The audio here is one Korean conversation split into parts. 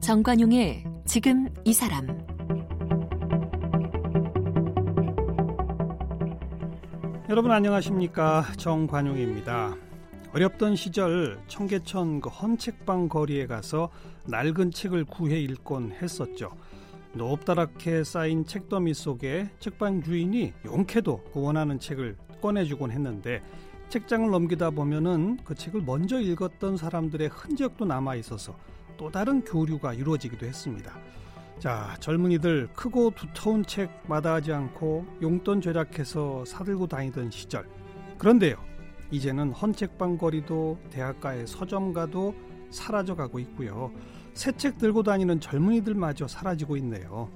정관용의 지금 이 사람. 여러분 안녕하십니까? 정관용입니다. 어렵던 시절 청계천 그 헌책방 거리에 가서 낡은 책을 구해 읽곤 했었죠. 높다랗게 쌓인 책더미 속에 책방 주인이 용케도 그 원하는 책을 꺼내주곤 했는데 책장을 넘기다 보면은 그 책을 먼저 읽었던 사람들의 흔적도 남아 있어서 또 다른 교류가 이루어지기도 했습니다. 자, 젊은이들 크고 두터운 책 마다하지 않고 용돈 절약해서 사들고 다니던 시절. 그런데요, 이제는 헌책방 거리도 대학가의 서점가도 사라져가고 있고요. 새 책 들고 다니는 젊은이들마저 사라지고 있네요.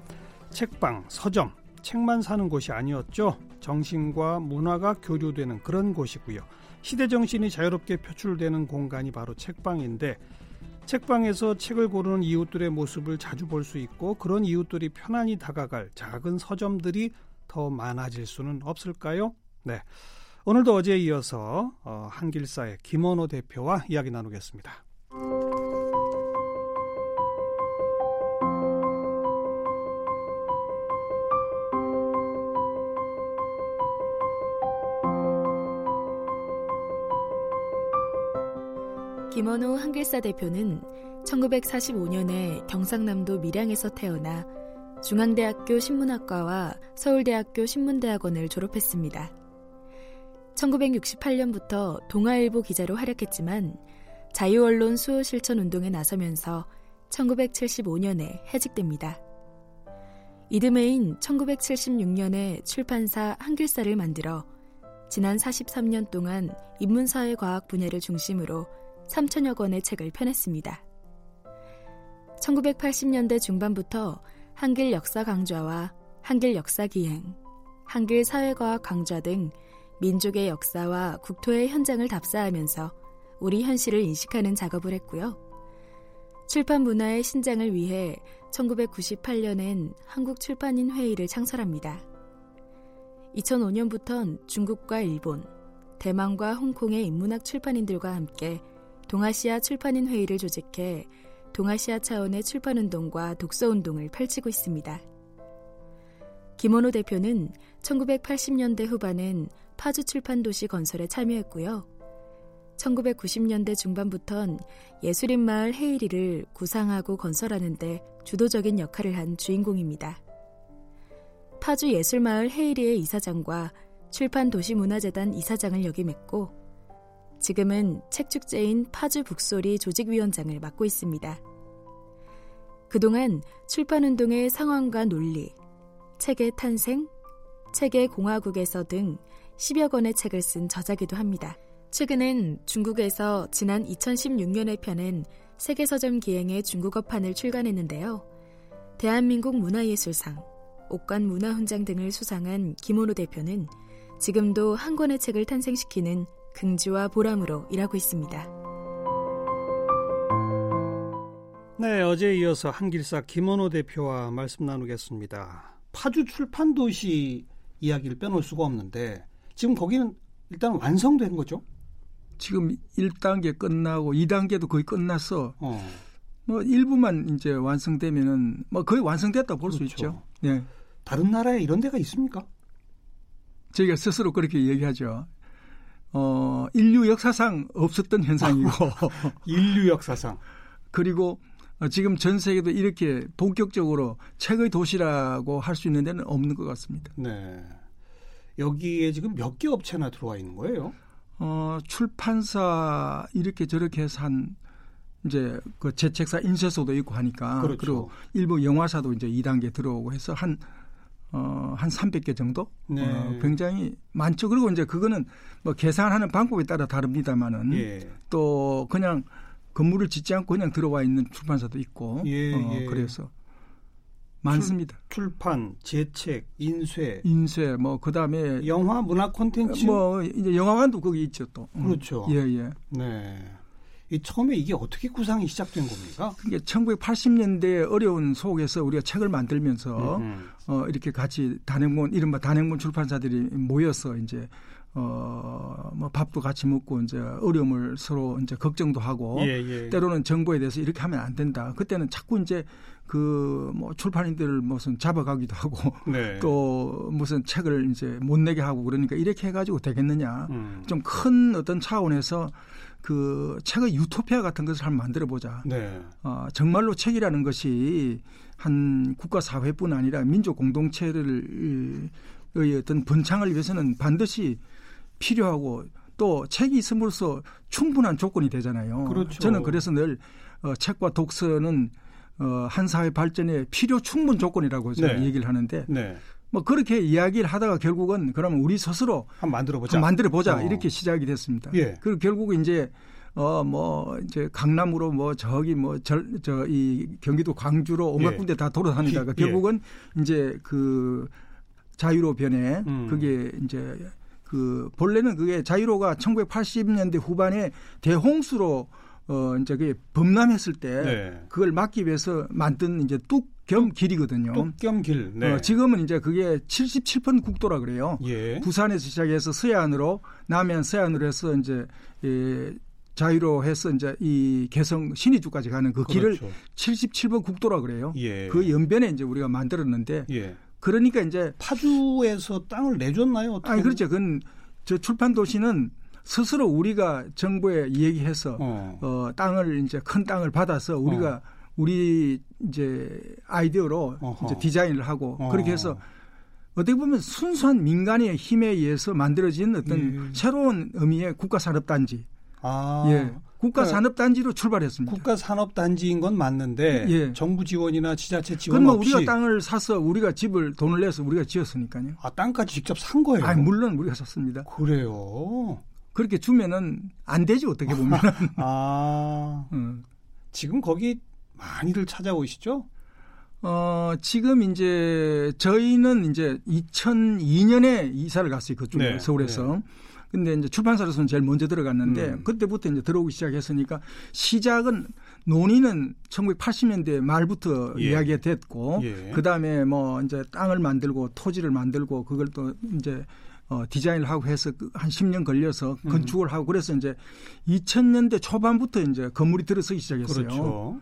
책방, 서점, 책만 사는 곳이 아니었죠. 정신과 문화가 교류되는 그런 곳이고요. 시대 정신이 자유롭게 표출되는 공간이 바로 책방인데 책방에서 책을 고르는 이웃들의 모습을 자주 볼 수 있고 그런 이웃들이 편안히 다가갈 작은 서점들이 더 많아질 수는 없을까요? 네, 오늘도 어제에 이어서 한길사의 김원호 대표와 이야기 나누겠습니다. 김원호 한길사 대표는 1945년에 경상남도 밀양에서 태어나 중앙대학교 신문학과와 서울대학교 신문대학원을 졸업했습니다. 1968년부터 동아일보 기자로 활약했지만 자유언론 수호실천운동에 나서면서 1975년에 해직됩니다. 이듬해인 1976년에 출판사 한길사를 만들어 지난 43년 동안 인문사회과학 분야를 중심으로 3천여 권의 책을 펴냈습니다. 1980년대 중반부터 한길 역사 강좌와 한길 역사 기행, 한길 사회과학 강좌 등 민족의 역사와 국토의 현장을 답사하면서 우리 현실을 인식하는 작업을 했고요. 출판 문화의 신장을 위해 1998년엔 한국출판인 회의를 창설합니다. 2005년부턴 중국과 일본, 대만과 홍콩의 인문학 출판인들과 함께 동아시아 출판인 회의를 조직해 동아시아 차원의 출판운동과 독서운동을 펼치고 있습니다. 김원호 대표는 1980년대 후반엔 파주 출판도시 건설에 참여했고요. 1990년대 중반부턴 예술인마을 헤이리를 구상하고 건설하는 데 주도적인 역할을 한 주인공입니다. 파주 예술마을 헤이리의 이사장과 출판도시문화재단 이사장을 역임했고 지금은 책축제인 파주 북소리 조직위원장을 맡고 있습니다. 그동안 출판운동의 상황과 논리, 책의 탄생, 책의 공화국에서 등 10여 권의 책을 쓴 저자기도 합니다. 최근엔 중국에서 지난 2016년에 펴낸 세계서점 기행의 중국어판을 출간했는데요. 대한민국 문화예술상, 옥관 문화훈장 등을 수상한 김원호 대표는 지금도 한 권의 책을 탄생시키는 긍지와 보람으로 일하고 있습니다. 네, 어제에 이어서 한길사 김원호 대표와 말씀 나누겠습니다. 파주 출판도시 이야기를 빼놓을 수가 없는데 지금 거기는 일단 완성된 거죠? 지금 1단계 끝나고 2단계도 거의 끝났어. 뭐 일부만 이제 완성되면은 뭐 거의 완성됐다 볼 수 있죠. 네. 다른 나라에 이런 데가 있습니까? 저희가 스스로 그렇게 얘기하죠. 인류 역사상 없었던 현상이고. 인류 역사상. 그리고 지금 전 세계도 이렇게 본격적으로 책의 도시라고 할 수 있는 데는 없는 것 같습니다. 네. 여기에 지금 몇 개 업체나 들어와 있는 거예요? 출판사 이렇게 저렇게 해서 한 이제 그 제책사 인쇄소도 있고 하니까. 그렇죠. 그리고 일부 영화사도 이제 2단계 들어오고 해서 한 300개 정도? 네. 굉장히 많죠. 그리고 이제 그거는 뭐 계산하는 방법에 따라 다릅니다만은 예. 또 그냥 건물을 짓지 않고 그냥 들어와 있는 출판사도 있고 예, 예. 그래서 많습니다. 출판, 재책, 인쇄 뭐 그다음에 영화 문화 콘텐츠 뭐 이제 영화관도 거기 있죠 또. 그렇죠. 예, 예. 네. 처음에 이게 어떻게 구상이 시작된 겁니까? 그게 1980년대 어려운 속에서 우리가 책을 만들면서 이렇게 같이 단행본, 이른바 단행본 출판사들이 모여서 이제 뭐 밥도 같이 먹고 이제 어려움을 서로 이제 걱정도 하고 때로는 정보에 대해서 이렇게 하면 안 된다. 그때는 자꾸 이제 그 뭐 출판인들을 무슨 잡아가기도 하고 또 무슨 책을 이제 못 내게 하고 그러니까 이렇게 해가지고 되겠느냐. 좀 큰 어떤 차원에서 그 책의 유토피아 같은 것을 한번 만들어 보자. 정말로 책이라는 것이 한 국가 사회뿐 아니라 민족 공동체를 어떤 번창을 위해서는 반드시 필요하고 또 책이 있음으로써 충분한 조건이 되잖아요. 그렇죠. 저는 그래서 늘 책과 독서는 한 사회 발전의 필요 충분 조건이라고 저는 얘기를 하는데 뭐 그렇게 이야기를 하다가 결국은 그러면 우리 스스로 한번 만들어보자 이렇게 시작이 됐습니다. 그리고 결국 이제 뭐 이제 강남으로 뭐 저기 뭐 저 이 경기도 광주로 온갖 군데 다 돌아다니다가 결국은 이제 그 자유로 변해 그게 이제 그 본래는 그게 자유로가 1980년대 후반에 대홍수로 이제 그 범람했을 때 그걸 막기 위해서 만든 이제 뚝겸길이거든요. 뚝겸길. 지금은 이제 그게 77번 국도라 그래요. 부산에서 시작해서 서해안으로 남해안 서해안으로 해서 이제 자유로 해서 이제 이 개성 신의주까지 가는 그 길을 77번 국도라 그래요. 그 연변에 이제 우리가 만들었는데. 그러니까 이제 파주에서 땅을 내줬나요? 어떻게? 아니 그렇죠. 그건 저 출판도시는 스스로 우리가 정부에 얘기해서 땅을 이제 큰 땅을 받아서 우리가 우리 이제 아이디어로 이제 디자인을 하고 그렇게 해서 어떻게 보면 순수한 민간의 힘에 의해서 만들어진 어떤 새로운 의미의 국가산업단지. 국가산업단지로 출발했습니다. 국가산업단지인 건 맞는데 정부 지원이나 지자체 지원 그건 뭐 없이. 우리가 땅을 사서 우리가 집을 돈을 내서 우리가 지었으니까요. 아 땅까지 직접 산 거예요? 아니, 물론 우리가 샀습니다. 그래요? 그렇게 주면은 안 되지 어떻게 보면. 지금 거기 많이들 찾아오시죠? 지금 이제 저희는 이제 2002년에 이사를 갔어요. 그쪽에 서울에서. 근데 이제 출판사로서는 제일 먼저 들어갔는데 그때부터 이제 들어오기 시작했으니까 시작은 논의는 1980년대 말부터 이야기가 됐고 그다음에 뭐 이제 땅을 만들고 토지를 만들고 그걸 또 이제 디자인을 하고 해서 한 10년 걸려서 건축을 하고 그래서 이제 2000년대 초반부터 이제 건물이 들어서기 시작했어요. 그렇죠.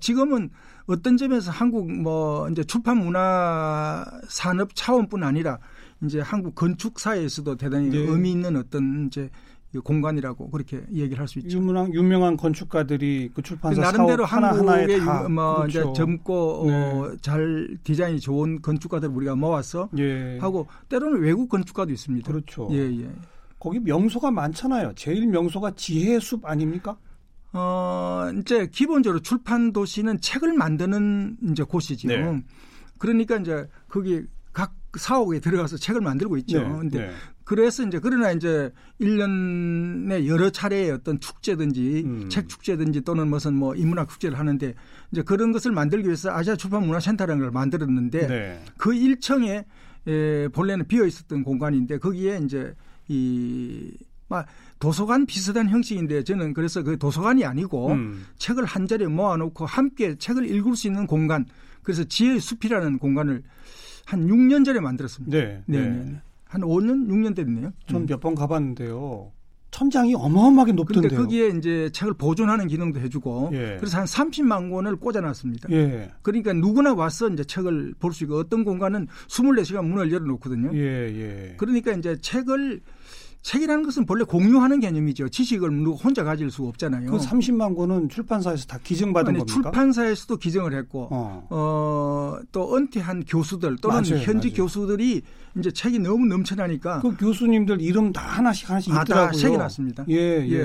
지금은 어떤 점에서 한국 뭐 이제 출판 문화 산업 차원뿐 아니라 이제 한국 건축사에서도 대단히 의미 있는 어떤 이제 공간이라고 그렇게 얘기를 할 수 있죠. 유명한 건축가들이 그 출판사 나름대로 사업 한국의 이제 젊고 잘 디자인이 좋은 건축가들 우리가 모아서 하고 때로는 외국 건축가도 있습니다. 그렇죠. 거기 명소가 많잖아요. 제일 명소가 지혜숲 아닙니까? 이제 기본적으로 출판 도시는 책을 만드는 이제 곳이지요. 그러니까 이제 거기 각 사옥에 들어가서 책을 만들고 있죠. 그래서 이제 그러나 이제 1년에 여러 차례의 어떤 축제든지 책 축제든지 또는 무슨 뭐 인문학 축제를 하는데 이제 그런 것을 만들기 위해서 아시아 출판 문화센터라는 걸 만들었는데 그 1층에 본래는 비어 있었던 공간인데 거기에 이제 도서관 비슷한 형식인데 저는 그래서 그 도서관이 아니고 책을 한 자리에 모아놓고 함께 책을 읽을 수 있는 공간 그래서 지혜의 숲이라는 공간을 한 6년 전에 만들었습니다. 한 5년, 6년 됐네요. 전 몇 번 가봤는데요. 천장이 어마어마하게 높던데요. 그런데 거기에 이제 책을 보존하는 기능도 해주고 그래서 한 30만 권을 꽂아놨습니다. 그러니까 누구나 와서 이제 책을 볼 수 있고 어떤 공간은 24시간 문을 열어놓거든요. 그러니까 이제 책이라는 것은 본래 공유하는 개념이죠. 지식을 누구 혼자 가질 수가 없잖아요. 그 30만 권은 출판사에서 다 기증받은 겁니까? 출판사에서도 기증을 했고 또 은퇴한 교수들 또는 현직 교수들이 이제 책이 너무 넘쳐나니까 그 교수님들 이름 다 하나씩 있더라고요. 다 책이 났습니다.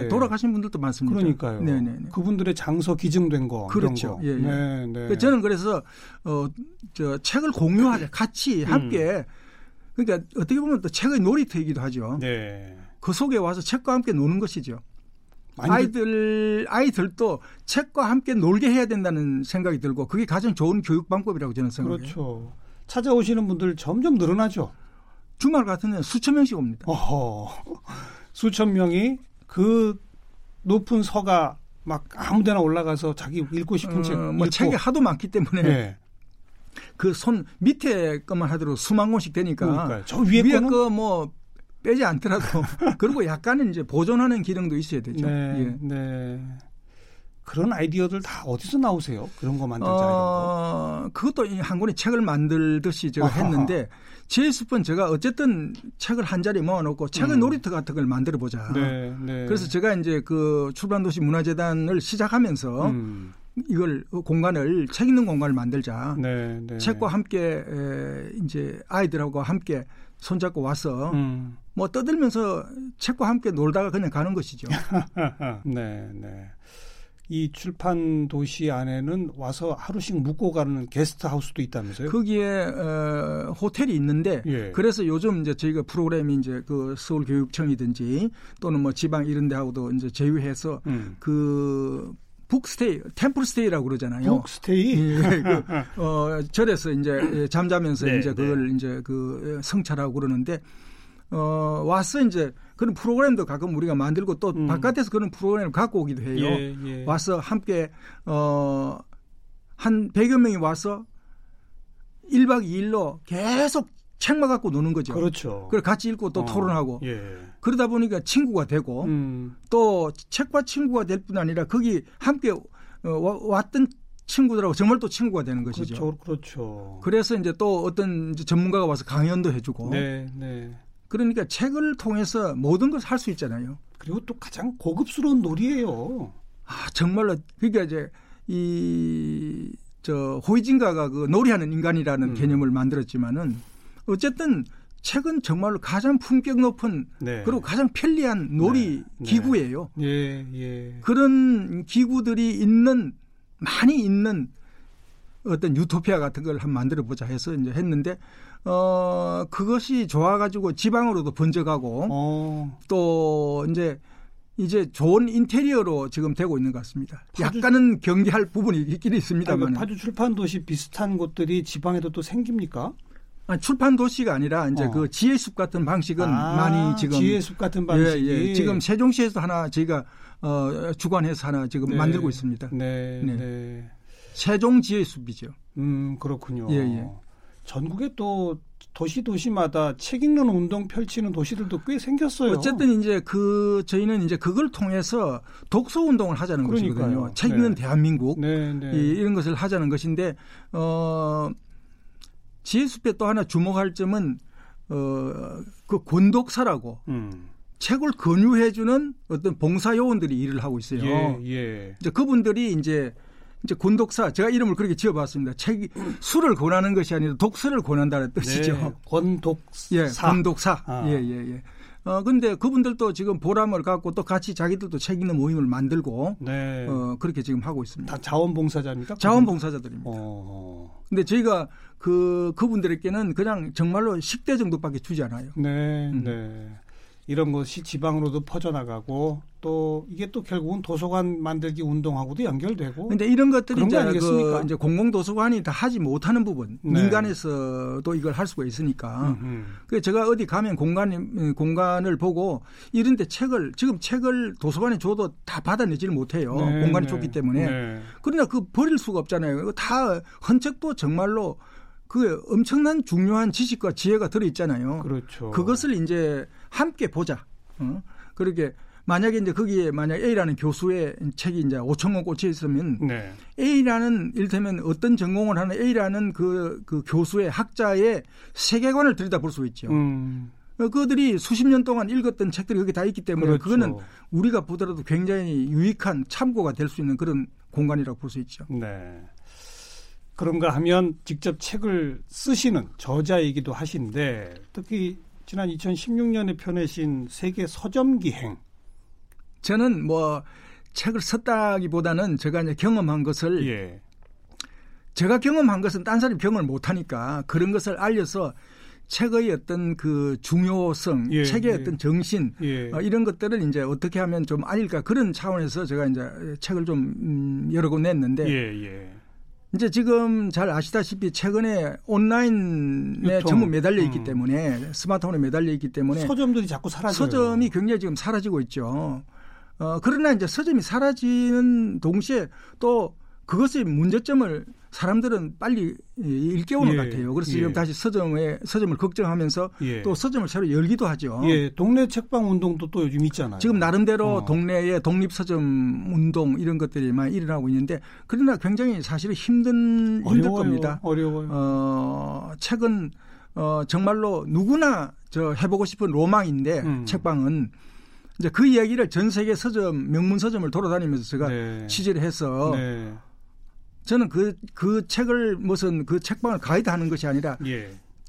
돌아가신 분들도 많습니다. 그러니까요. 그분들의 장서 기증된 거. 그렇죠. 이런 거. 저는 그래서 책을 공유하자. 같이 함께. 그러니까 어떻게 보면 또 책의 놀이터이기도 하죠. 그 속에 와서 책과 함께 노는 것이죠. 아이들도 책과 함께 놀게 해야 된다는 생각이 들고 그게 가장 좋은 교육 방법이라고 저는 생각해요. 그렇죠. 찾아오시는 분들 점점 늘어나죠. 주말 같은 날 수천 명씩 옵니다. 수천 명이 그 높은 서가 막 아무데나 올라가서 자기 읽고 싶은 책 뭐 책이 하도 많기 때문에 네. 그 손 밑에 것만 하더라도 수만 권씩 되니까 그러니까요. 저 위에 거 뭐 빼지 않더라도 그리고 약간은 이제 보존하는 기능도 있어야 되죠. 네. 예. 네. 그런 아이디어들 다 어디서 나오세요? 그런 거 만들자 이런 거. 그것도 한 권의 책을 만들듯이 제가 아하. 했는데 지혜숲은 제가 어쨌든 책을 한 자리에 모아놓고 책의 놀이터 같은 걸 만들어보자. 네, 네. 그래서 제가 이제 그 출판도시 문화재단을 시작하면서 이걸 공간을 책 읽는 공간을 만들자. 네, 네. 책과 함께 이제 아이들하고 함께 손잡고 와서 뭐 떠들면서 책과 함께 놀다가 그냥 가는 것이죠. 네, 네. 이 출판 도시 안에는 와서 하루씩 묵고 가는 게스트하우스도 있다면서요? 거기에 호텔이 있는데 예. 그래서 요즘 이제 저희가 프로그램이 이제 그 서울 교육청이든지 또는 뭐 지방 이런 데하고도 이제 제휴해서 그 북스테이, 템플스테이라고 그러잖아요. 북스테이? 예, 그, 절에서 이제 잠자면서 네, 이제 그걸 네. 이제 그 성찰하고 그러는데 와서 이제 그런 프로그램도 가끔 우리가 만들고 또 바깥에서 그런 프로그램을 갖고 오기도 해요. 예, 예. 와서 함께 한 100여 명이 와서 1박 2일로 계속 책만 갖고 노는 거죠. 그렇죠. 그걸 같이 읽고 또 토론하고 예. 그러다 보니까 친구가 되고 또 책과 친구가 될 뿐 아니라 거기 함께 왔던 친구들하고 정말 또 친구가 되는 것이죠. 그렇죠. 그렇죠. 그래서 이제 또 어떤 이제 전문가가 와서 강연도 해주고 네, 네. 그러니까 책을 통해서 모든 걸 할 수 있잖아요. 그리고 또 가장 고급스러운 놀이에요. 아, 정말로. 그러니까 이제 호이진가가 그 놀이하는 인간이라는 개념을 만들었지만은 어쨌든 책은 정말로 가장 품격 높은 네. 그리고 가장 편리한 놀이 네. 기구예요. 네. 예, 예. 그런 기구들이 있는 많이 있는 어떤 유토피아 같은 걸 한번 만들어 보자 해서 이제 했는데 그것이 좋아가지고 지방으로도 번져가고 또 이제 좋은 인테리어로 지금 되고 있는 것 같습니다. 약간은 경계할 부분이 있긴 있습니다만. 파주 출판도시 비슷한 곳들이 지방에도 또 생깁니까? 아니, 출판도시가 아니라 이제 그 지혜숲 같은 방식은 많이 지금 지혜숲 같은 방식이 예, 예. 지금 세종시에서 하나 저희가 주관해서 하나 지금 네. 만들고 있습니다. 네. 네. 네. 세종 지혜숲이죠. 그렇군요. 예, 예. 전국에 또 도시마다 책 읽는 운동 펼치는 도시들도 꽤 생겼어요. 어쨌든 이제 저희는 이제 그걸 통해서 독서 운동을 하자는 그러니까요. 것이거든요. 책 읽는 네. 대한민국 네, 네. 이런 것을 하자는 것인데 지혜숲에 또 하나 주목할 점은 그 권독사라고 책을 권유해주는 어떤 봉사 요원들이 일을 하고 있어요. 예, 예. 이제 그분들이 이제 권독사 제가 이름을 그렇게 지어봤습니다. 책이 수를 권하는 것이 아니라 독서를 권한다는 뜻이죠. 네, 권독사. 예, 권독사. 예. 근데 그분들도 지금 보람을 갖고 또 같이 자기들도 책 읽는 모임을 만들고 네. 그렇게 지금 하고 있습니다. 다 자원봉사자입니까? 자원봉사자들입니다. 근데 저희가 그분들에게는 그냥 정말로 식대 정도밖에 주지 않아요. 네, 네. 이런 것이 지방으로도 퍼져나가고 또 이게 또 결국은 도서관 만들기 운동하고도 연결되고. 그런데 이런 것들이 이제 공공도서관이 다 하지 못하는 부분. 네. 민간에서도 이걸 할 수가 있으니까. 그래서 제가 어디 가면 공간을 보고 이런데 책을 도서관에 줘도 다 받아내지를 못해요. 네, 공간이 좁기 때문에. 네. 그러나 버릴 수가 없잖아요. 다 헌책도 정말로 그 엄청난 중요한 지식과 지혜가 들어있잖아요. 그렇죠. 그것을 이제 함께 보자. 그렇게 만약에 이제 거기에 A라는 교수의 책이 이제 5,000권 꽂혀 있으면 네. A라는 이를테면 어떤 전공을 하는 A라는 그 교수의 학자의 세계관을 들여다볼 수 있죠. 그들이 수십 년 동안 읽었던 책들이 거기 다 있기 때문에 그렇죠. 그거는 우리가 보더라도 굉장히 유익한 참고가 될 수 있는 그런 공간이라고 볼 수 있죠. 네. 그런가 하면 직접 책을 쓰시는 저자이기도 하신데 특히 지난 2016년에 펴내신 세계서점 기행. 저는 뭐 책을 썼다기보다는 제가 이제 경험한 것을 예. 제가 경험한 것은 딴 사람이 경험을 못하니까 그런 것을 알려서 책의 어떤 그 중요성, 예, 책의 어떤 정신 이런 것들을 이제 어떻게 하면 좀 알릴까 그런 차원에서 제가 이제 책을 좀 여러 권 냈는데 이제 지금 잘 아시다시피 최근에 온라인에 유통. 전부 매달려 있기 때문에 스마트폰에 매달려 있기 때문에 서점들이 자꾸 사라져요. 서점이 굉장히 지금 사라지고 있죠. 그러나 이제 서점이 사라지는 동시에 또 그것의 문제점을 사람들은 빨리 일깨우는 것 같아요. 그래서 지금 다시 서점을 걱정하면서 또 서점을 새로 열기도 하죠. 예, 동네 책방 운동도 또 요즘 있잖아요. 지금 나름대로 동네에 독립서점 운동 이런 것들이 많이 일어나고 있는데 그러나 굉장히 사실은 힘들 겁니다. 어려워요. 책은 정말로 누구나 해보고 싶은 로망인데 책방은 이제 그 이야기를 전 세계 서점, 명문 서점을 돌아다니면서 제가 취재를 해서 저는 그 책을 무슨 그 책방을 가이드하는 것이 아니라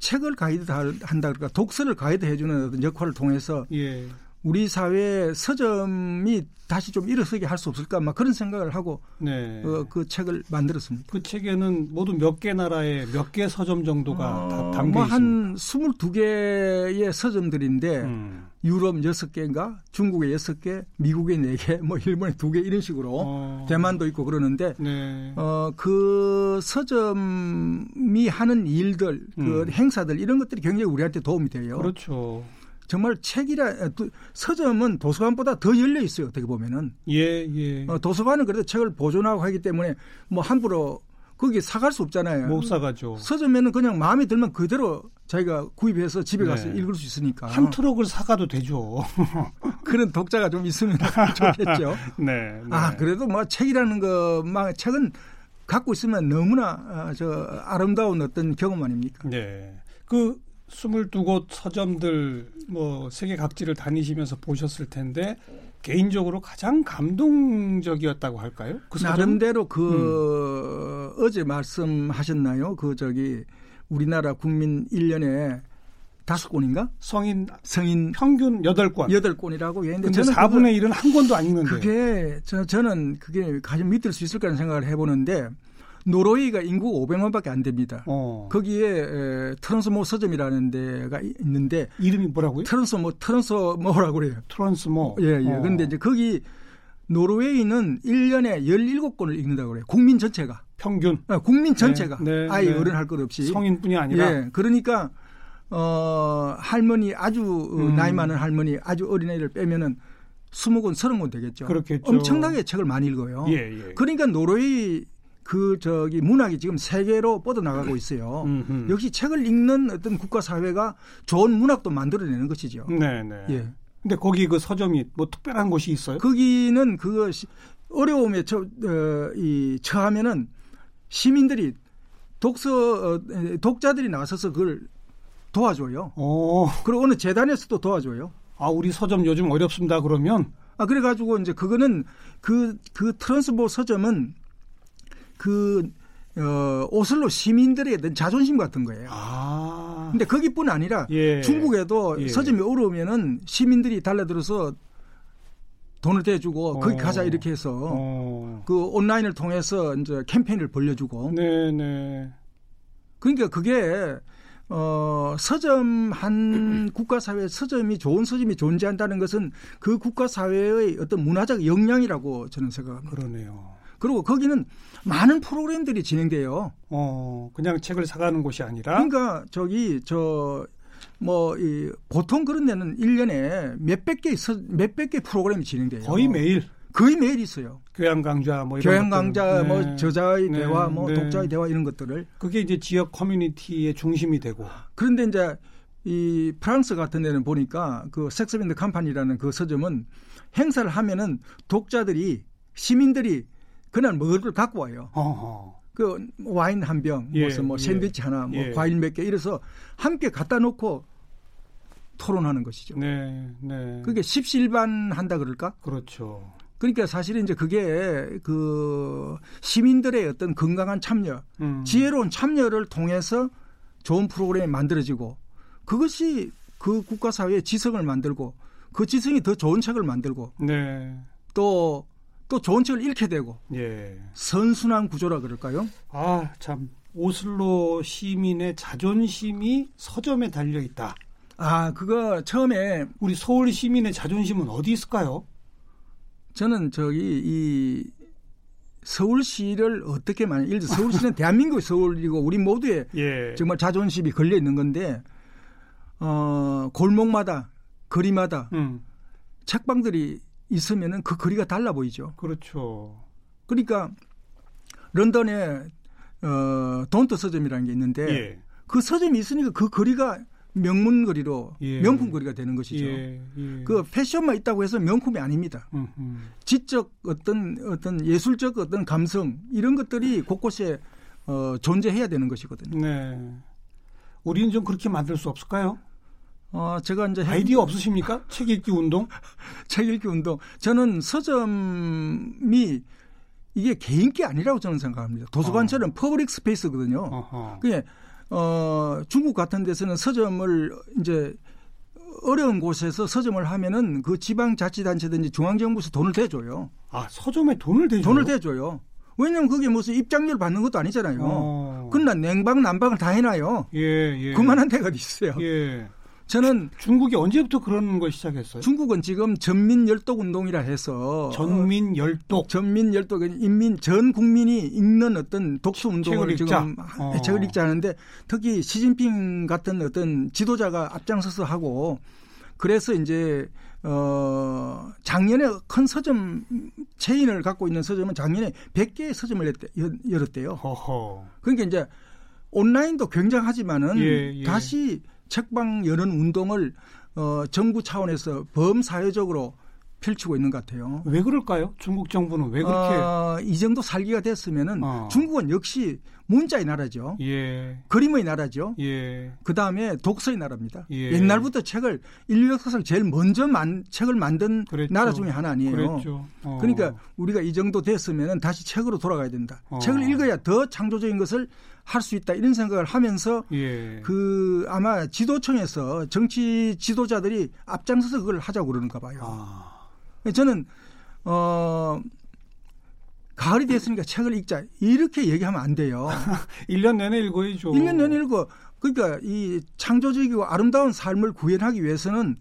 책을 가이드한다 그러니까 독서를 가이드해주는 어떤 역할을 통해서 우리 사회의 서점이 다시 좀 일어서게 할 수 없을까 막 그런 생각을 하고 그 책을 만들었습니다. 그 책에는 모두 몇 개 나라의 몇 개 서점 정도가 다 담겨 있습니다. 한 22개의 서점들인데 유럽 6개인가 중국에 6개 미국에 4개 뭐 일본에 2개 이런 식으로 대만도 있고 그러는데 그 서점이 하는 일들 그 행사들 이런 것들이 굉장히 우리한테 도움이 돼요. 그렇죠. 정말 서점은 도서관보다 더 열려 있어요. 어떻게 보면은. 예. 도서관은 그래도 책을 보존하고 하기 때문에 뭐 함부로 거기 사갈 수 없잖아요. 못 사가죠. 서점에는 그냥 마음에 들면 그대로 자기가 구입해서 집에 가서 읽을 수 있으니까. 한 트럭을 사가도 되죠. 그런 독자가 좀 있으면 좋겠죠. 네. 아, 그래도 뭐 책이라는 거, 막 책은 갖고 있으면 너무나 아름다운 어떤 경험 아닙니까? 네. 22곳 서점들 뭐 세계 각지를 다니시면서 보셨을 텐데 개인적으로 가장 감동적이었다고 할까요? 그 나름대로 그 어제 말씀하셨나요? 그 저기 우리나라 국민 1년에 5권인가? 성인 평균 8권. 8권이라고. 예. 근데 4분의 1은 한 권도 안 읽는데. 그게 저는 그게 가장 믿을 수 있을까 하는 생각을 해보는데 노르웨이가 인구 500만밖에 안 됩니다. 거기에 트론스모 서점이라는 데가 있는데 이름이 뭐라고요? 트론스모라고 그래요. 트론스모. 예. 그런데 이제 거기 노르웨이는 1년에 17권을 읽는다고 그래요. 국민 전체가. 평균. 국민 전체가. 네. 아이 어른 할 것 없이. 성인뿐이 아니라. 예. 그러니까 할머니 아주 나이 많은 할머니 아주 어린애를 빼면은 20권, 30권 되겠죠. 그렇겠죠. 엄청나게 책을 많이 읽어요. 예. 그러니까 노르웨이 문학이 지금 세계로 뻗어나가고 있어요. 역시 책을 읽는 어떤 국가 사회가 좋은 문학도 만들어내는 것이죠. 네네. 예. 근데 거기 그 서점이 뭐 특별한 곳이 있어요? 거기는 그것이 어려움에 처하면은 시민들이 독자들이 나서서 그걸 도와줘요. 그리고 어느 재단에서도 도와줘요. 아, 우리 서점 요즘 어렵습니다. 그러면? 아, 그래가지고 이제 그거는 그 트론스모 서점은 오슬로 시민들에 대한 자존심 같은 거예요. 근데 거기뿐 아니라 중국에도 서점이 어려우면은 시민들이 달라들어서 돈을 대주고 거기 가자 이렇게 해서 그 온라인을 통해서 이제 캠페인을 벌려주고. 네네. 그러니까 그게 서점 한 국가사회 서점이 좋은 서점이 존재한다는 것은 그 국가사회의 어떤 문화적 역량이라고 저는 생각합니다. 그러네요. 그리고 거기는 많은 프로그램들이 진행돼요. 그냥 책을 사가는 곳이 아니라. 그러니까 보통 그런 데는 1년에 몇백 개 프로그램이 진행돼요. 거의 매일 있어요. 교양 강좌 뭐 이런 교양 강좌 뭐 저자의 대화 뭐 독자의 대화 이런 것들을. 그게 이제 지역 커뮤니티의 중심이 되고. 그런데 이제 이 프랑스 같은 데는 보니까 그 섹스밴드 캄파니라는 그 서점은 행사를 하면은 시민들이 그날 먹을 걸 갖고 와요. 그 와인 한 병, 무슨 뭐 샌드위치 하나, 뭐 과일 몇 개 이래서 함께 갖다 놓고 토론하는 것이죠. 네. 그게 십시일반한다 그럴까? 그렇죠. 그러니까 사실은 이제 그게 그 시민들의 어떤 건강한 참여, 지혜로운 참여를 통해서 좋은 프로그램이 만들어지고 그것이 그 국가 사회의 지성을 만들고 그 지성이 더 좋은 책을 만들고 또 좋은 책을 읽게 되고 선순환 구조라 그럴까요? 아, 참 오슬로 시민의 자존심이 서점에 달려 있다. 아, 그거 처음에 우리 서울 시민의 자존심은 어디 있을까요? 저는 이 서울시를 어떻게 예를 들어 서울시는 대한민국의 서울이고 우리 모두의 정말 자존심이 걸려 있는 건데 골목마다 거리마다 책방들이 있으면은 그 거리가 달라 보이죠. 그렇죠. 그러니까 런던에 돈트 서점이라는 게 있는데 예. 그 서점이 있으니까 그 거리가 명문 거리로 예. 명품 거리가 되는 것이죠. 예. 예. 그 패션만 있다고 해서 명품이 아닙니다. 지적 어떤 예술적 어떤 감성 이런 것들이 곳곳에 존재해야 되는 것이거든요. 네. 우리는 좀 그렇게 만들 수 없을까요? 제가 이제 아이디어 없으십니까? 책 읽기 운동? 책 읽기 운동. 저는 서점이 이게 개인 게 아니라고 저는 생각합니다. 도서관처럼 퍼블릭 스페이스거든요. 그게 중국 같은 데서는 서점을 이제 어려운 곳에서 서점을 하면은 그 지방자치단체든지 중앙정부에서 돈을 대줘요. 아, 서점에 돈을 대줘요? 돈을 대줘요. 왜냐면 그게 무슨 입장료를 받는 것도 아니잖아요. 그러나 냉방, 난방을 다 해놔요. 예, 예. 그만한 데가 어디 있어요. 예. 저는 중국이 언제부터 그런 걸 시작했어요? 중국은 지금 전민열독운동이라 해서 전민열독. 전민열독은 인민 전 국민이 읽는 어떤 독서운동을 지금 책을 읽자 하는데 특히 시진핑 같은 어떤 지도자가 앞장서서 하고 그래서 이제 작년에 큰 서점 체인을 갖고 있는 서점은 작년에 100개의 서점을 열었대요. 허허. 그러니까 이제 온라인도 굉장하지만은 예, 예. 다시 책방 여는 운동을 정부 차원에서 범사회적으로 펼치고 있는 것 같아요. 왜 그럴까요? 중국 정부는 왜 그렇게? 이 정도 살기가 됐으면은 중국은 역시 문자의 나라죠. 예. 그림의 나라죠. 예. 그 다음에 독서의 나라입니다. 예. 옛날부터 책을 인류 역사상 제일 먼저 책을 만든 그랬죠. 나라 중에 하나 아니에요. 그러니까 우리가 이 정도 됐으면은 다시 책으로 돌아가야 된다. 책을 읽어야 더 창조적인 것을 할 수 있다 이런 생각을 하면서 예. 그 아마 지도청에서 정치 지도자들이 앞장서서 그걸 하자고 그러는가 봐요. 저는 가을이 됐으니까 책을 읽자 이렇게 얘기하면 안 돼요. 1년 내내 읽어야죠. 1년 내내 읽어. 그러니까 이 창조적이고 아름다운 삶을 구현하기 위해서는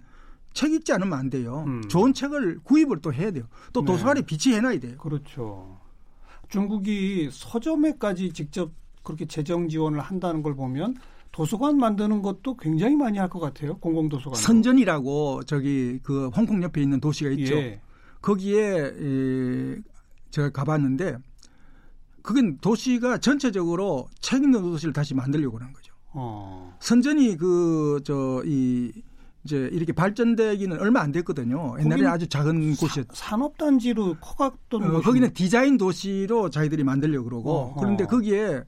책 읽지 않으면 안 돼요. 좋은 책을 구입을 또 해야 돼요. 또 네. 도서관에 비치해놔야 돼요. 그렇죠. 중국이 서점에까지 직접 그렇게 재정 지원을 한다는 걸 보면 도서관 만드는 것도 굉장히 많이 할 것 같아요. 공공도서관. 선전이라고 저기 그 홍콩 옆에 있는 도시가 있죠. 예. 거기에 제가 가봤는데 그건 도시가 전체적으로 책 읽는 도시를 다시 만들려고 하는 거죠. 선전이 그 이제 이렇게 발전되기는 얼마 안 됐거든요. 옛날에 아주 작은 곳이었죠. 산업단지로 커갔던 곳이. 거기는 디자인 도시로 자기들이 만들려고 그러고 그런데 거기에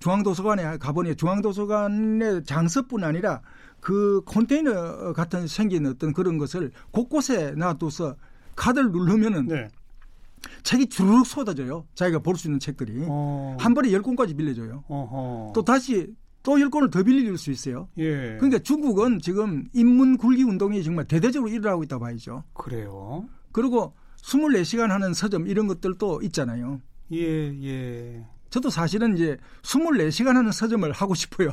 중앙도서관에 가보니 중앙도서관의 장서뿐 아니라 그 컨테이너 같은 생긴 어떤 그런 것을 곳곳에 놔둬서 카드를 누르면은 네. 책이 주르륵 쏟아져요. 자기가 볼 수 있는 책들이. 한 번에 10권까지 빌려줘요. 또 다시 또 10권을 더 빌릴 수 있어요. 예. 그러니까 중국은 지금 인문 굴기 운동이 정말 대대적으로 일어나고 있다고 봐야죠. 그래요. 그리고 24시간 하는 서점 이런 것들도 있잖아요. 예, 예. 저도 사실은 이제 24시간 하는 서점을 하고 싶어요.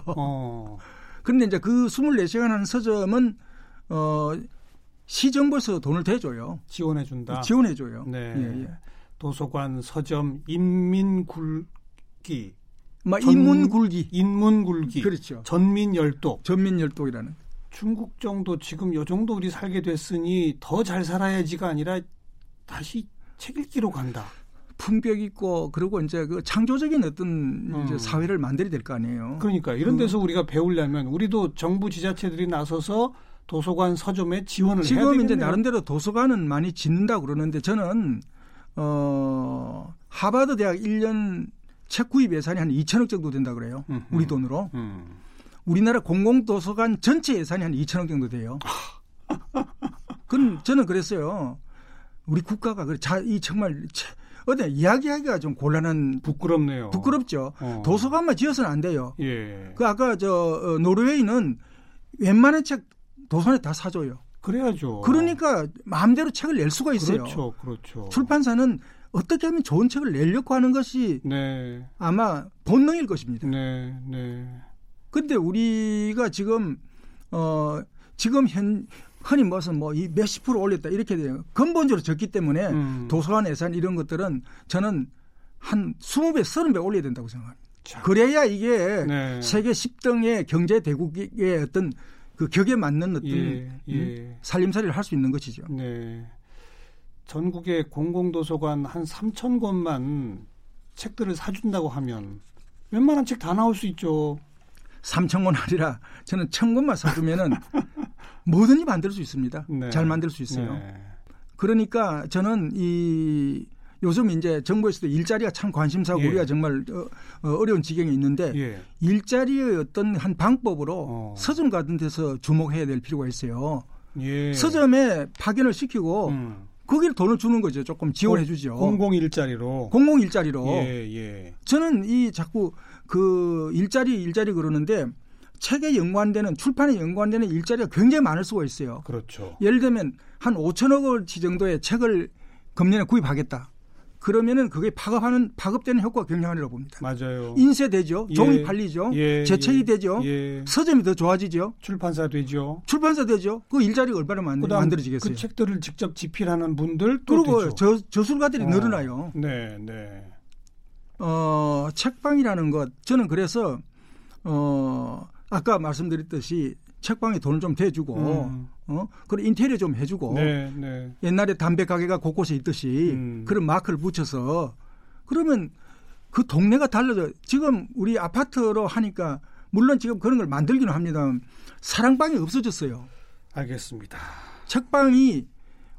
그런데 이제 그 24시간 하는 서점은 시정부에서 돈을 대줘요. 지원해준다. 지원해줘요. 네. 예, 예. 도서관, 서점, 인민굴기. 인문굴기. 인문굴기. 그렇죠. 전민열독. 전민열독이라는. 중국 정도 지금 요 정도 우리 살게 됐으니 더 잘 살아야지가 아니라 다시 책 읽기로 간다. 품격 있고 그리고 이제 그 창조적인 어떤 이제 사회를 만들어야 될 거 아니에요. 그러니까 이런 데서 우리가 배우려면 우리도 정부 지자체들이 나서서 도서관 서점에 지원을 해야 되겠네요. 지금 이제 나름대로 도서관은 많이 짓는다고 그러는데 저는 하버드 대학 1년 책 구입 예산이 한 2천억 정도 된다 그래요. 우리 돈으로. 우리나라 공공도서관 전체 예산이 한 2천억 정도 돼요. 그건 저는 그랬어요. 우리 국가가 이 정말 근데 이야기하기가 좀 곤란한. 부끄럽네요. 부끄럽죠. 도서관만 지어서는 안 돼요. 예. 그 아까 노르웨이는 웬만한 책 도서관에 다 사줘요. 그래야죠. 그러니까 마음대로 책을 낼 수가 있어요. 그렇죠, 그렇죠. 출판사는 어떻게 하면 좋은 책을 내려고 하는 것이 네. 아마 본능일 것입니다. 네, 네. 근데 우리가 지금 지금 흔히 무슨 이 몇십 프로 올렸다 이렇게 돼요. 근본적으로 적기 때문에 도서관 예산 이런 것들은 저는 한 20배, 30배 올려야 된다고 생각합니다. 참. 그래야 이게 네. 세계 10등의 경제대국의 어떤 그 격에 맞는 어떤 살림살이를 할 수 있는 것이죠. 네. 전국의 공공도서관 한 3,000권만 책들을 사준다고 하면 웬만한 책 다 나올 수 있죠. 3,000권 아니라 저는 1,000권만 사주면은 뭐든지 만들 수 있습니다. 네. 잘 만들 수 있어요. 네. 그러니까 저는 이 요즘 이제 정부에서도 일자리가 참 관심사고 예. 우리가 정말 어려운 지경에 있는데 예. 일자리의 어떤 한 방법으로 서점 같은 데서 주목해야 될 필요가 있어요. 예. 서점에 파견을 시키고 거기를 돈을 주는 거죠. 조금 지원해 주죠. 공공 일자리로. 예, 예. 저는 이 자꾸 그 일자리 그러는데 책에 연관되는 출판에 연관되는 일자리가 굉장히 많을 수가 있어요. 그렇죠. 예를 들면 한 5천억 원치 정도의 책을 금년에 구입하겠다. 그러면은 그게 파급되는 효과가 굉장하리라고 봅니다. 맞아요. 인쇄되죠. 예. 종이 팔리죠. 예. 재책이 되죠. 예. 서점이 더 좋아지죠. 출판사 되죠. 그 일자리가 얼마나 만들어지겠어요. 그 책들을 직접 집필하는 분들 또 그리고 저술가들이 늘어나요. 네, 네. 책방이라는 것 저는 그래서 아까 말씀드렸듯이 책방에 돈을 좀 대주고 그런 인테리어 좀 해주고 네, 네. 옛날에 담배 가게가 곳곳에 있듯이 그런 마크를 붙여서 그러면 그 동네가 달라져요. 지금 우리 아파트로 하니까 물론 지금 그런 걸 만들기는 합니다만 사랑방이 없어졌어요. 알겠습니다. 책방이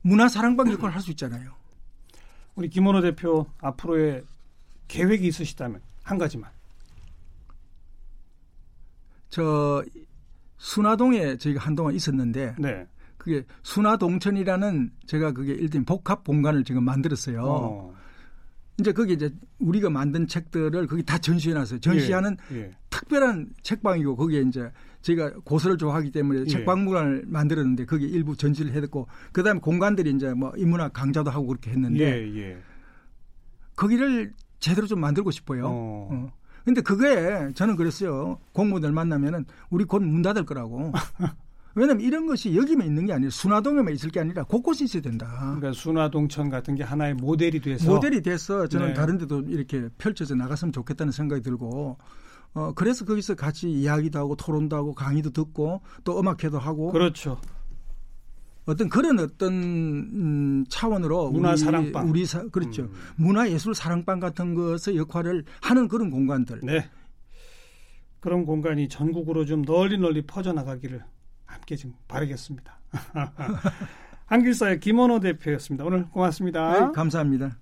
문화사랑방 역할을 할 수 있잖아요. 우리 김원호 대표 앞으로의 계획이 있으시다면 한 가지만. 저 순화동에 저희가 한동안 있었는데 네. 그게 순화동천이라는 제가 그게 일단 복합 공간을 지금 만들었어요. 이제 거기 이제 우리가 만든 책들을 거기 다 전시해놨어요. 전시하는 예. 특별한 책방이고 거기에 이제 제가 고서를 좋아하기 때문에 예. 책방문을 만들었는데 거기 일부 전시를 해뒀고 그다음에 공간들이 이제 뭐 인문학 강좌도 하고 그렇게 했는데 예. 거기를 제대로 좀 만들고 싶어요. 근데 그게 저는 그랬어요. 공무원들 만나면은 우리 곧 문 닫을 거라고. 왜냐면 이런 것이 여기만 있는 게 아니라 순화동에만 있을 게 아니라 곳곳에 있어야 된다. 그러니까 순화동천 같은 게 하나의 모델이 돼서 저는 네. 다른 데도 이렇게 펼쳐져 나갔으면 좋겠다는 생각이 들고 그래서 거기서 같이 이야기도 하고 토론도 하고 강의도 듣고 또 음악회도 하고. 그렇죠. 어떤 그런 어떤 차원으로 문화사랑방 그렇죠. 문화예술사랑방 같은 것의 역할을 하는 그런 공간들 네. 그런 공간이 전국으로 좀 널리 퍼져나가기를 함께 지금 바라겠습니다. 한길사의 김원호 대표였습니다. 오늘 고맙습니다. 네, 감사합니다.